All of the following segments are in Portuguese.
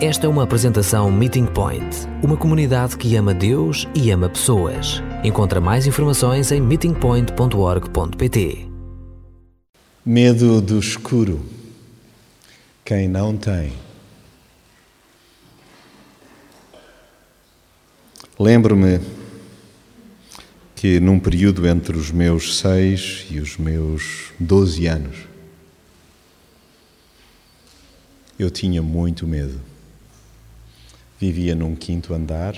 Esta é uma apresentação Meeting Point, uma comunidade que ama Deus e ama pessoas. Encontra mais informações em meetingpoint.org.pt. Medo do escuro. Quem não tem? Lembro-me que num período entre os meus 6 e os meus 12 anos, eu tinha muito medo. Vivia num quinto andar.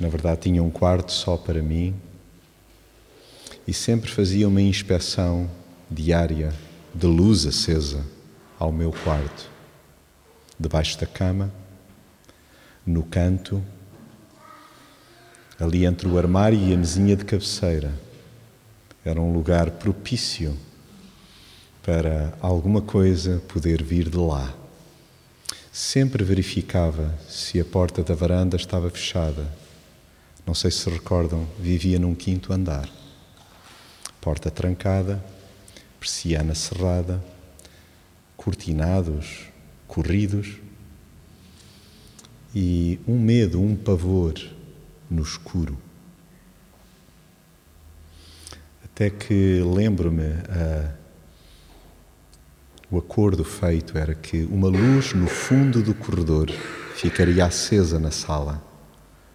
Na verdade, tinha um quarto só para mim. E sempre fazia uma inspeção diária de luz acesa ao meu quarto. Debaixo da cama, no canto, ali entre o armário e a mesinha de cabeceira. Era um lugar propício para alguma coisa poder vir de lá. Sempre verificava se a porta da varanda estava fechada. Não sei se recordam, vivia num quinto andar. Porta trancada, persiana cerrada, cortinados, corridos. E um medo, um pavor no escuro. Até que lembro-me, o acordo feito era que uma luz no fundo do corredor ficaria acesa na sala,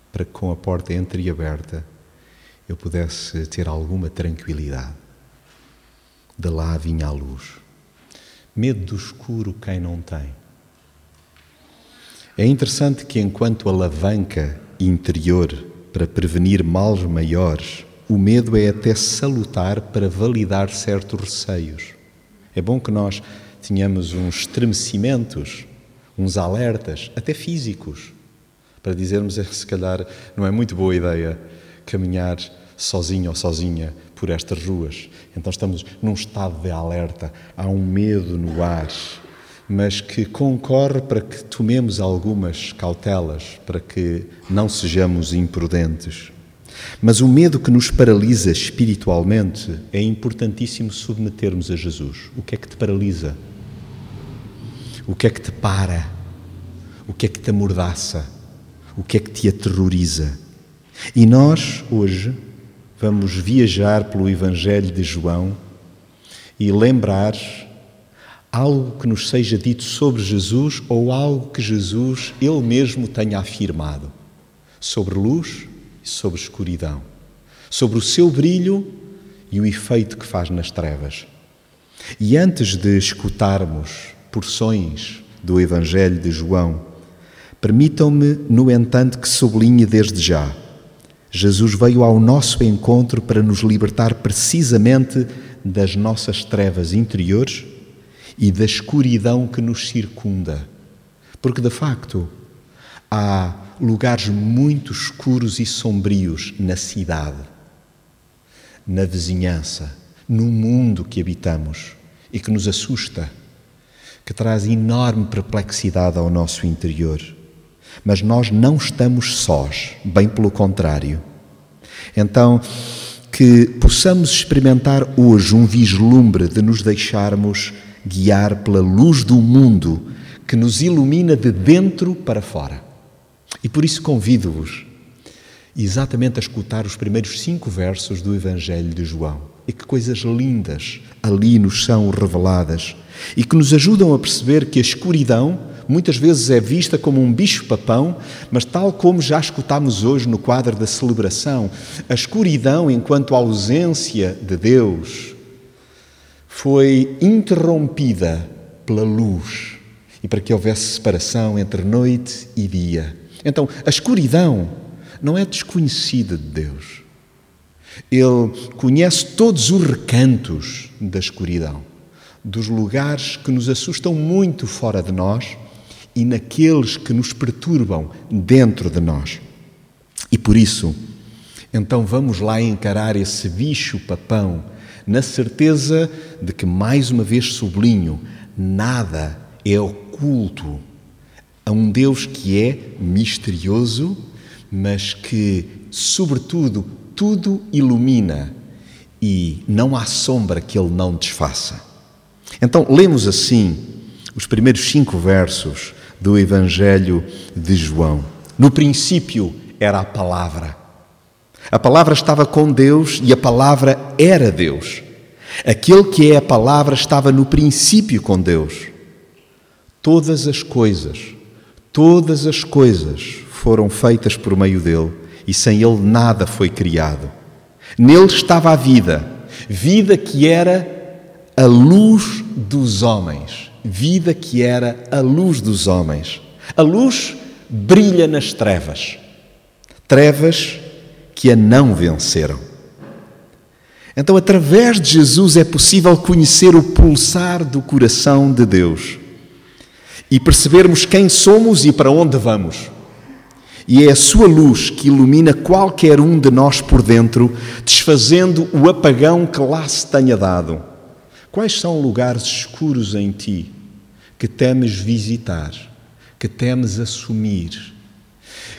para que com a porta entreaberta eu pudesse ter alguma tranquilidade. De lá vinha a luz. Medo do escuro quem não tem. É interessante que enquanto alavanca interior para prevenir males maiores, o medo é até salutar para validar certos receios. É bom que nós tenhamos uns estremecimentos, uns alertas, até físicos, para dizermos que se calhar não é muito boa ideia caminhar sozinho ou sozinha por estas ruas. Então estamos num estado de alerta, há um medo no ar, mas que concorre para que tomemos algumas cautelas, para que não sejamos imprudentes. Mas o medo que nos paralisa espiritualmente é importantíssimo submetermos a Jesus. O que é que te paralisa? O que é que te para? O que é que te amordaça? O que é que te aterroriza? E nós, hoje, vamos viajar pelo Evangelho de João e lembrar algo que nos seja dito sobre Jesus ou algo que Jesus, Ele mesmo, tenha afirmado sobre luz, sobre escuridão, sobre o seu brilho e o efeito que faz nas trevas. E antes de escutarmos porções do Evangelho de João, permitam-me, no entanto, que sublinhe desde já. Jesus veio ao nosso encontro para nos libertar precisamente das nossas trevas interiores e da escuridão que nos circunda. Porque, de facto, há lugares muito escuros e sombrios na cidade, na vizinhança, no mundo que habitamos e que nos assusta, que traz enorme perplexidade ao nosso interior. Mas nós não estamos sós, bem pelo contrário. Então, que possamos experimentar hoje um vislumbre de nos deixarmos guiar pela luz do mundo que nos ilumina de dentro para fora. E por isso convido-vos exatamente a escutar os primeiros 5 versos do Evangelho de João. E que coisas lindas ali nos são reveladas e que nos ajudam a perceber que a escuridão muitas vezes é vista como um bicho-papão, mas tal como já escutámos hoje no quadro da celebração, a escuridão enquanto a ausência de Deus foi interrompida pela luz e para que houvesse separação entre noite e dia. Então, a escuridão não é desconhecida de Deus. Ele conhece todos os recantos da escuridão, dos lugares que nos assustam muito fora de nós e naqueles que nos perturbam dentro de nós. E por isso, então vamos lá encarar esse bicho-papão na certeza de que, mais uma vez sublinho, nada é oculto a um Deus que é misterioso, mas que, sobretudo, tudo ilumina e não há sombra que Ele não desfaça. Então, lemos assim os primeiros 5 versos do Evangelho de João. No princípio era a palavra. A palavra estava com Deus e a palavra era Deus. Aquele que é a palavra estava no princípio com Deus. Todas as coisas foram feitas por meio dele e sem ele nada foi criado. Nele estava a vida que era a luz dos homens. A luz brilha nas trevas que a não venceram. Então, através de Jesus é possível conhecer o pulsar do coração de Deus e percebermos quem somos e para onde vamos. E é a sua luz que ilumina qualquer um de nós por dentro, desfazendo o apagão que lá se tenha dado. Quais são lugares escuros em ti que temes visitar, que temes assumir,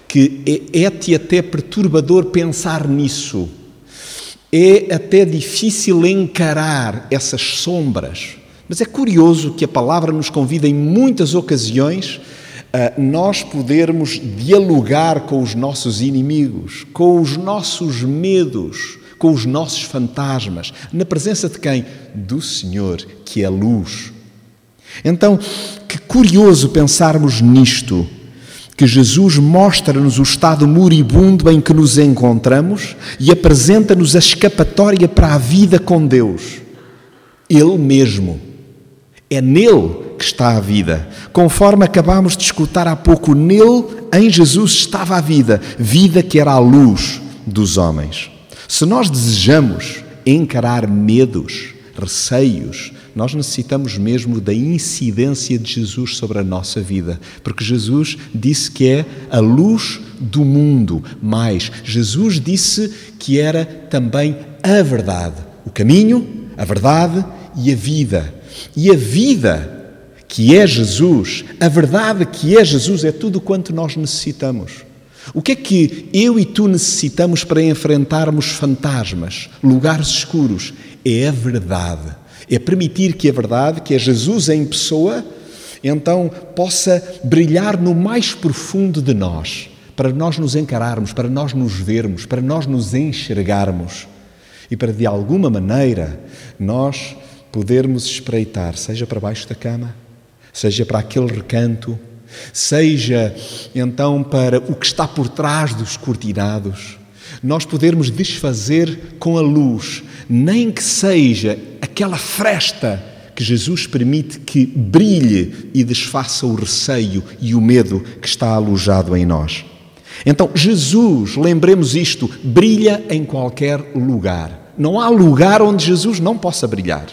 que é-te até perturbador pensar nisso? É até difícil encarar essas sombras. Mas é curioso que a palavra nos convida em muitas ocasiões a nós podermos dialogar com os nossos inimigos, com os nossos medos, com os nossos fantasmas, na presença de quem? Do Senhor, que é luz. Então, que curioso pensarmos nisto, que Jesus mostra-nos o estado moribundo em que nos encontramos e apresenta-nos a escapatória para a vida com Deus. Ele mesmo. É nele que está a vida. Conforme acabámos de escutar há pouco, nele, em Jesus, estava a vida que era a luz dos homens. Se nós desejamos encarar medos, receios, nós necessitamos mesmo da incidência de Jesus sobre a nossa vida, porque Jesus disse que é a luz do mundo, mas Jesus disse que era também a verdade, o caminho, a verdade e a vida. E a vida que é Jesus, a verdade que é Jesus, é tudo quanto nós necessitamos. O que é que eu e tu necessitamos para enfrentarmos fantasmas, lugares escuros? É a verdade. É permitir que a verdade, que é Jesus em pessoa, então possa brilhar no mais profundo de nós, para nós nos encararmos, para nós nos vermos, para nós nos enxergarmos e para, de alguma maneira, nós podermos espreitar, seja para baixo da cama, seja para aquele recanto, seja, então, para o que está por trás dos cortinados, nós podermos desfazer com a luz, nem que seja aquela fresta que Jesus permite que brilhe e desfaça o receio e o medo que está alojado em nós. Então, Jesus, lembremos isto, brilha em qualquer lugar. Não há lugar onde Jesus não possa brilhar.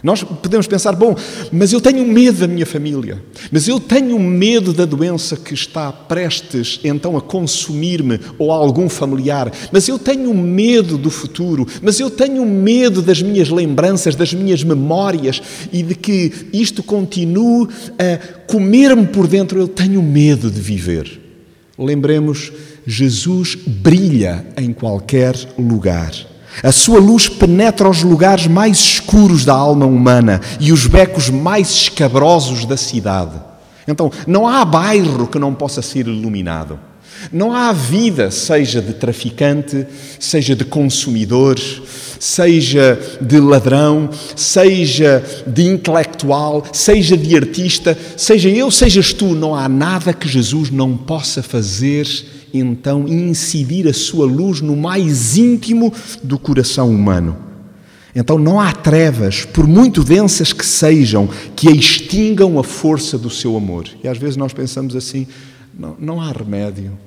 Nós podemos pensar, mas eu tenho medo da minha família, mas eu tenho medo da doença que está prestes, então, a consumir-me ou a algum familiar, mas eu tenho medo do futuro, mas eu tenho medo das minhas lembranças, das minhas memórias e de que isto continue a comer-me por dentro. Eu tenho medo de viver. Lembremos, Jesus brilha em qualquer lugar. A sua luz penetra os lugares mais escuros da alma humana e os becos mais escabrosos da cidade. Então, não há bairro que não possa ser iluminado. Não há vida, seja de traficante, seja de consumidores, seja de ladrão, seja de intelectual, seja de artista, seja eu, sejas tu, não há nada que Jesus não possa fazer, então, incidir a sua luz no mais íntimo do coração humano. Então, não há trevas, por muito densas que sejam, que extingam a força do seu amor. E às vezes nós pensamos assim, não há remédio,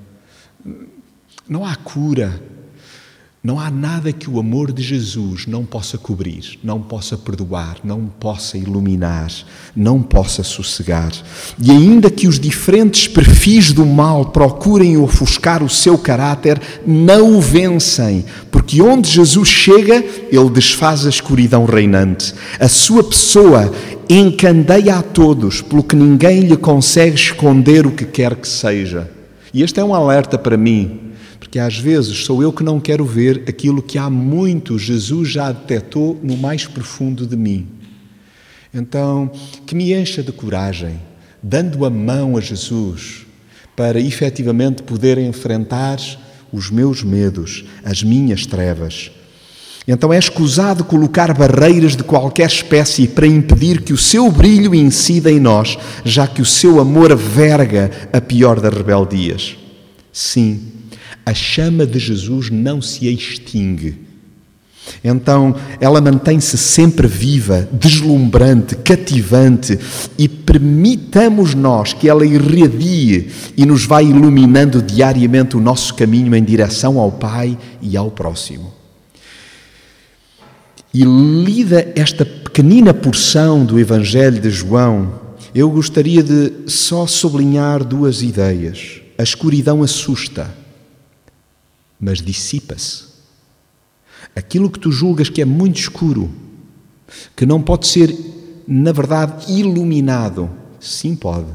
não há cura, não há nada que o amor de Jesus não possa cobrir, não possa perdoar, não possa iluminar, não possa sossegar. E ainda que os diferentes perfis do mal procurem ofuscar o seu caráter, não o vencem, porque onde Jesus chega, ele desfaz a escuridão reinante. A sua pessoa encandeia a todos, pelo que ninguém lhe consegue esconder o que quer que seja. E este é um alerta para mim, porque às vezes sou eu que não quero ver aquilo que há muito Jesus já detectou no mais profundo de mim. Então, que me encha de coragem, dando a mão a Jesus, para efetivamente poder enfrentar os meus medos, as minhas trevas. Então é escusado colocar barreiras de qualquer espécie para impedir que o seu brilho incida em nós, já que o seu amor verga a pior das rebeldias. Sim, a chama de Jesus não se extingue. Então, ela mantém-se sempre viva, deslumbrante, cativante, e permitamos nós que ela irradie e nos vai iluminando diariamente o nosso caminho em direção ao Pai e ao próximo. E lida esta pequenina porção do Evangelho de João, eu gostaria de só sublinhar duas ideias. A escuridão assusta, mas dissipa-se. Aquilo que tu julgas que é muito escuro, que não pode ser, na verdade, iluminado, sim pode.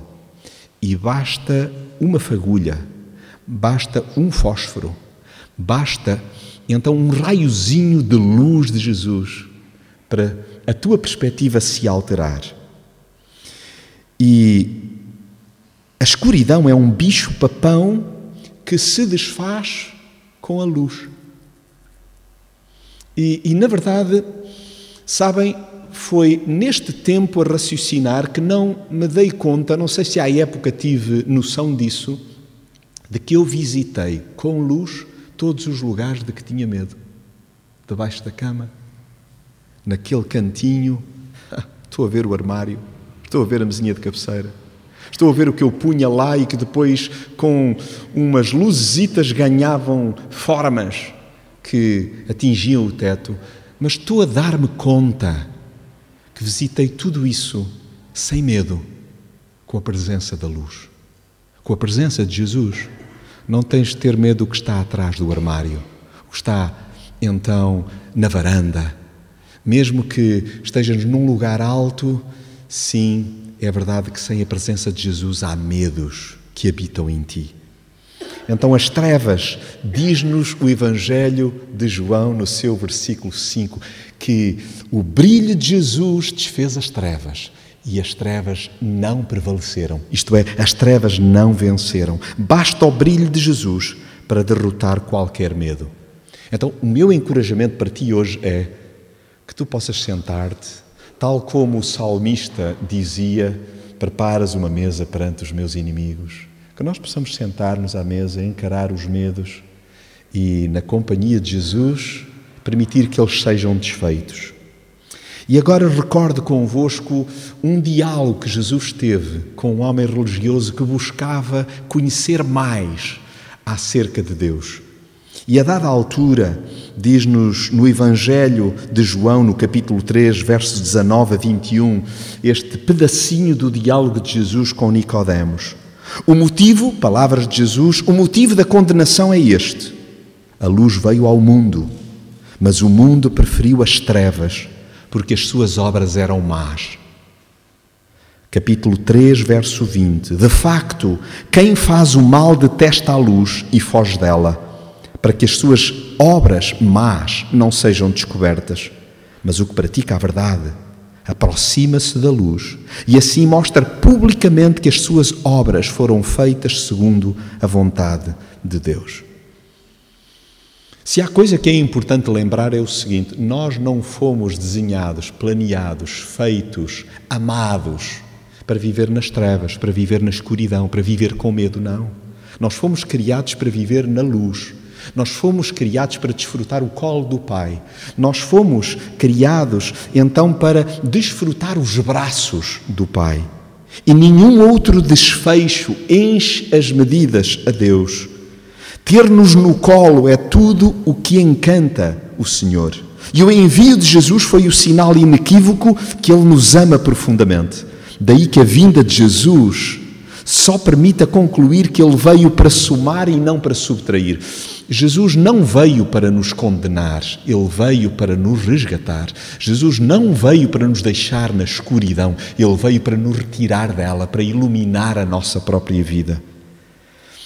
E basta uma fagulha, basta um fósforo, basta, então, um raiozinho de luz de Jesus para a tua perspectiva se alterar. E a escuridão é um bicho-papão que se desfaz com a luz. E, na verdade, sabem, foi neste tempo a raciocinar que não me dei conta, não sei se à época tive noção disso, de que eu visitei com luz todos os lugares de que tinha medo. Debaixo da cama, naquele cantinho, estou a ver o armário, estou a ver a mesinha de cabeceira, estou a ver o que eu punha lá e que depois com umas luzesitas ganhavam formas que atingiam o teto, mas estou a dar-me conta que visitei tudo isso sem medo, com a presença da luz, com a presença de Jesus. Não tens de ter medo do que está atrás do armário, o que está, então, na varanda. Mesmo que estejas num lugar alto, sim, é verdade que sem a presença de Jesus há medos que habitam em ti. Então, as trevas, diz-nos o Evangelho de João, no seu versículo 5, que o brilho de Jesus desfez as trevas e as trevas não prevaleceram. Isto é, as trevas não venceram. Basta o brilho de Jesus para derrotar qualquer medo. Então, o meu encorajamento para ti hoje é que tu possas sentar-te, tal como o salmista dizia, preparas uma mesa perante os meus inimigos. Que nós possamos sentar-nos à mesa, encarar os medos e, na companhia de Jesus, permitir que eles sejam desfeitos. E agora recordo convosco um diálogo que Jesus teve com um homem religioso que buscava conhecer mais acerca de Deus. E a dada altura, diz-nos no Evangelho de João, no capítulo 3, versos 19 a 21, este pedacinho do diálogo de Jesus com Nicodemos. O motivo, palavras de Jesus, o motivo da condenação é este. A luz veio ao mundo, mas o mundo preferiu as trevas, porque as suas obras eram más. Capítulo 3, verso 20. De facto, quem faz o mal detesta a luz e foge dela, para que as suas obras más não sejam descobertas. Mas o que pratica a verdade aproxima-se da luz e assim mostra publicamente que as suas obras foram feitas segundo a vontade de Deus. Se há coisa que é importante lembrar é o seguinte: nós não fomos desenhados, planeados, feitos, amados para viver nas trevas, para viver na escuridão, para viver com medo, não. Nós fomos criados para viver na luz. Nós fomos criados para desfrutar o colo do Pai. Nós fomos criados, então, para desfrutar os braços do Pai. E nenhum outro desfecho enche as medidas a Deus. Ter-nos no colo é tudo o que encanta o Senhor. E o envio de Jesus foi o sinal inequívoco que Ele nos ama profundamente. Daí que a vinda de Jesus só permita concluir que Ele veio para somar e não para subtrair. Jesus não veio para nos condenar, Ele veio para nos resgatar. Jesus não veio para nos deixar na escuridão, Ele veio para nos retirar dela, para iluminar a nossa própria vida.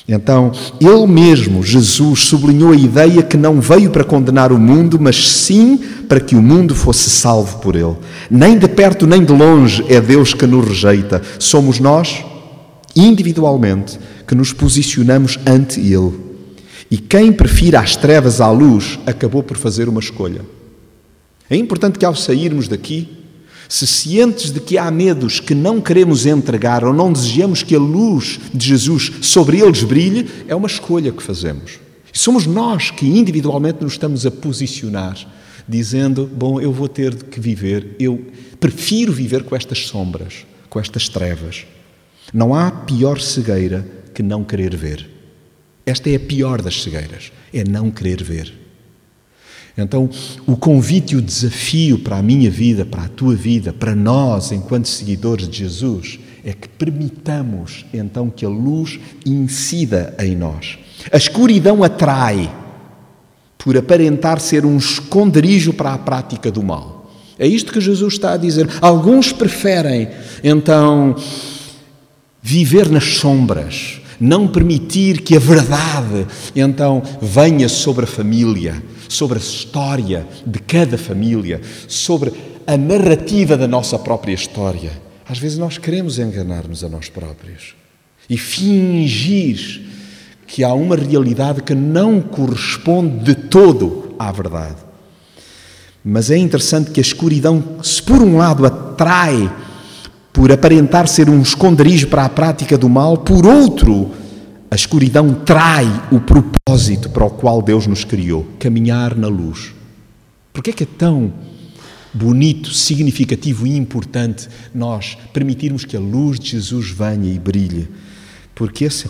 Então, ele mesmo, Jesus, sublinhou a ideia que não veio para condenar o mundo, mas sim para que o mundo fosse salvo por ele. Nem de perto nem de longe é Deus que nos rejeita. Somos nós, individualmente, que nos posicionamos ante ele. E quem prefira as trevas à luz, acabou por fazer uma escolha. É importante que ao sairmos daqui, se cientes de que há medos que não queremos entregar ou não desejamos que a luz de Jesus sobre eles brilhe, é uma escolha que fazemos. E somos nós que individualmente nos estamos a posicionar, dizendo, bom, eu vou ter que viver, eu prefiro viver com estas sombras, com estas trevas. Não há pior cegueira que não querer ver. Esta é a pior das cegueiras, é não querer ver. Então, o convite e o desafio para a minha vida, para a tua vida, para nós, enquanto seguidores de Jesus, é que permitamos, então, que a luz incida em nós. A escuridão atrai, por aparentar ser um esconderijo para a prática do mal. É isto que Jesus está a dizer. Alguns preferem, então, viver nas sombras, não permitir que a verdade, então, venha sobre a família, sobre a história de cada família, sobre a narrativa da nossa própria história. Às vezes nós queremos enganar-nos a nós próprios e fingir que há uma realidade que não corresponde de todo à verdade. Mas é interessante que a escuridão, se por um lado atrai por aparentar ser um esconderijo para a prática do mal, por outro, a escuridão trai o propósito para o qual Deus nos criou, caminhar na luz. Porquê é que é tão bonito, significativo e importante nós permitirmos que a luz de Jesus venha e brilhe? Porque esse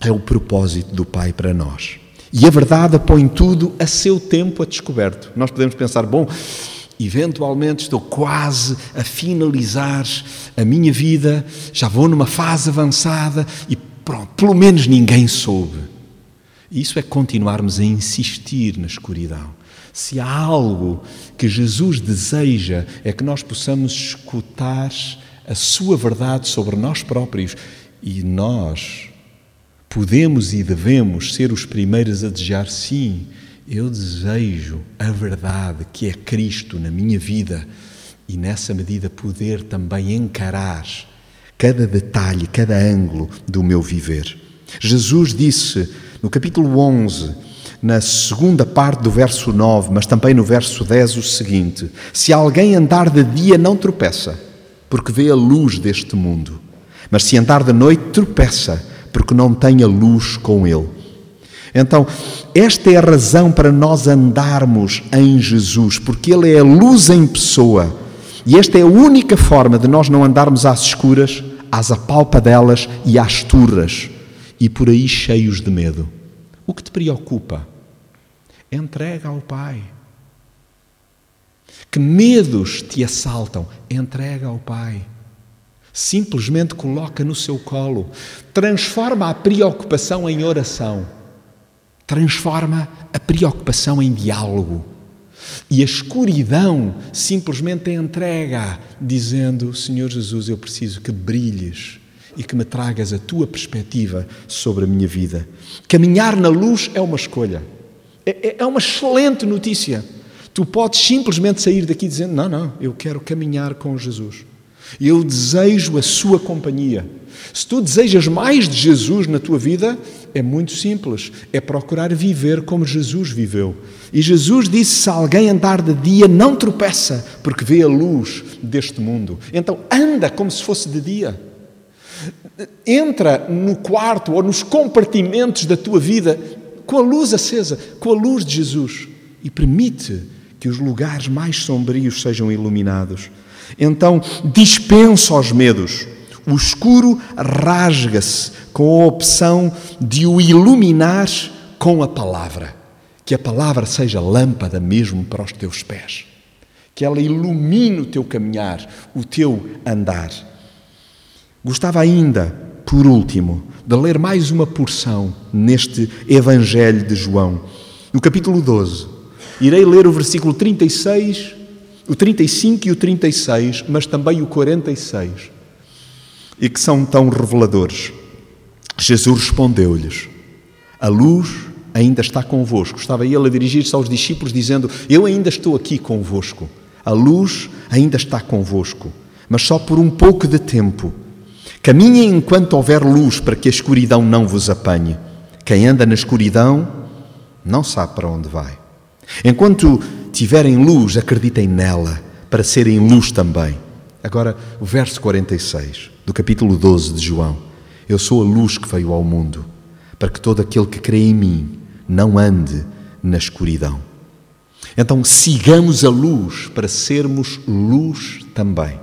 é o propósito do Pai para nós. E a verdade põe tudo a seu tempo a descoberto. Nós podemos pensar, bom, eventualmente estou quase a finalizar a minha vida, já vou numa fase avançada e pronto, pelo menos ninguém soube. Isso é continuarmos a insistir na escuridão. Se há algo que Jesus deseja, é que nós possamos escutar a sua verdade sobre nós próprios. E nós podemos e devemos ser os primeiros a desejar, sim, eu desejo a verdade que é Cristo na minha vida e, nessa medida, poder também encarar cada detalhe, cada ângulo do meu viver. Jesus disse no capítulo 11, na segunda parte do verso 9, mas também no verso 10, o seguinte: se alguém andar de dia não tropeça, porque vê a luz deste mundo. Mas se andar de noite tropeça, porque não tem a luz com ele. Então, esta é a razão para nós andarmos em Jesus, porque ele é a luz em pessoa. E esta é a única forma de nós não andarmos às escuras, às apalpadelas e às turras, e por aí cheios de medo. O que te preocupa? Entrega ao Pai. Que medos te assaltam? Entrega ao Pai. Simplesmente coloca no seu colo. Transforma a preocupação em oração. Transforma a preocupação em diálogo. E a escuridão simplesmente entrega, dizendo, Senhor Jesus, eu preciso que brilhes e que me tragas a tua perspectiva sobre a minha vida. Caminhar na luz é uma escolha. É uma excelente notícia. Tu podes simplesmente sair daqui dizendo, não, eu quero caminhar com Jesus. Eu desejo a sua companhia. Se tu desejas mais de Jesus na tua vida, é muito simples. É procurar viver como Jesus viveu. E Jesus disse, se alguém andar de dia, não tropeça, porque vê a luz deste mundo. Então, anda como se fosse de dia. Entra no quarto ou nos compartimentos da tua vida com a luz acesa, com a luz de Jesus. E permite que os lugares mais sombrios sejam iluminados. Então, dispensa os medos. O escuro rasga-se com a opção de o iluminar com a palavra. Que a palavra seja lâmpada mesmo para os teus pés. Que ela ilumine o teu caminhar, o teu andar. Gostava ainda, por último, de ler mais uma porção neste Evangelho de João. No capítulo 12, irei ler o versículo 36, o 35 e o 36, mas também o 46. E que são tão reveladores. Jesus respondeu-lhes: A luz ainda está convosco. Estava ele a dirigir-se aos discípulos dizendo: eu ainda estou aqui convosco. A luz ainda está convosco, mas só por um pouco de tempo. Caminhem enquanto houver luz, para que a escuridão não vos apanhe. Quem anda na escuridão não sabe para onde vai. Enquanto tiverem luz, acreditem nela, para serem luz também. Agora, o verso 46 do capítulo 12 de João. Eu sou a luz que veio ao mundo, para que todo aquele que crê em mim não ande na escuridão. Então, sigamos a luz para sermos luz também.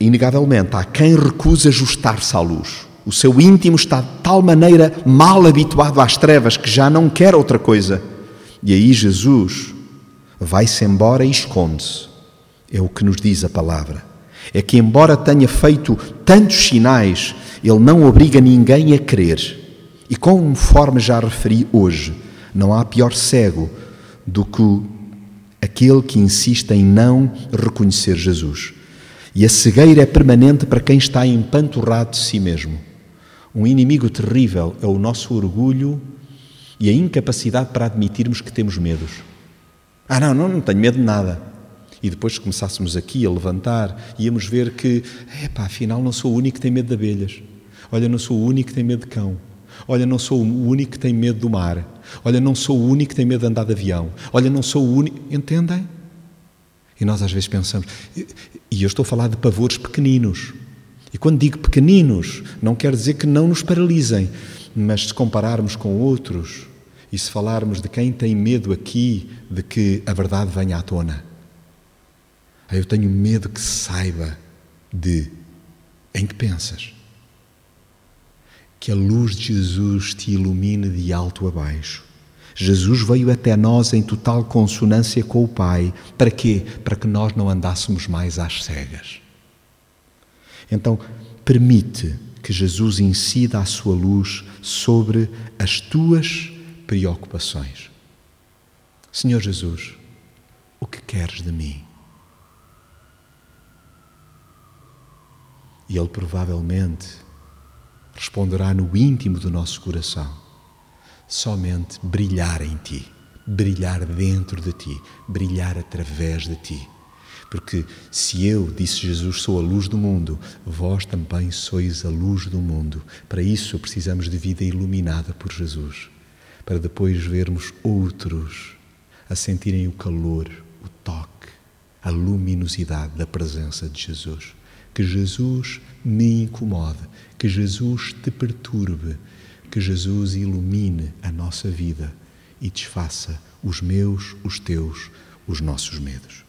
Inegavelmente, há quem recusa ajustar-se à luz. O seu íntimo está de tal maneira mal habituado às trevas que já não quer outra coisa. E aí Jesus vai-se embora e esconde-se. É o que nos diz a palavra. É que embora tenha feito tantos sinais, ele não obriga ninguém a crer. E conforme já referi hoje, não há pior cego do que aquele que insiste em não reconhecer Jesus. E a cegueira é permanente para quem está empanturrado de si mesmo. Um inimigo terrível é o nosso orgulho e a incapacidade para admitirmos que temos medos. Não tenho medo de nada. E depois, se começássemos aqui a levantar, íamos ver que, afinal, não sou o único que tem medo de abelhas. Olha, não sou o único que tem medo de cão. Olha, não sou o único que tem medo do mar. Olha, não sou o único que tem medo de andar de avião. Olha, não sou o único... Entendem? E nós às vezes pensamos... E eu estou a falar de pavores pequeninos. E quando digo pequeninos, não quer dizer que não nos paralisem. Mas se compararmos com outros e se falarmos de quem tem medo aqui de que a verdade venha à tona. Eu tenho medo que se saiba de... Em que pensas? Que a luz de Jesus te ilumine de alto a baixo. Jesus veio até nós em total consonância com o Pai. Para quê? Para que nós não andássemos mais às cegas. Então, permite que Jesus incida a sua luz sobre as tuas preocupações. Senhor Jesus, o que queres de mim? E Ele provavelmente responderá no íntimo do nosso coração. Somente brilhar em ti, brilhar dentro de ti, brilhar através de ti. Porque se eu, disse Jesus, sou a luz do mundo, vós também sois a luz do mundo. Para isso precisamos de vida iluminada por Jesus, para depois vermos outros a sentirem o calor, o toque, a luminosidade da presença de Jesus. Que Jesus me incomode, que Jesus te perturbe, que Jesus ilumine a nossa vida e desfaça os meus, os teus, os nossos medos.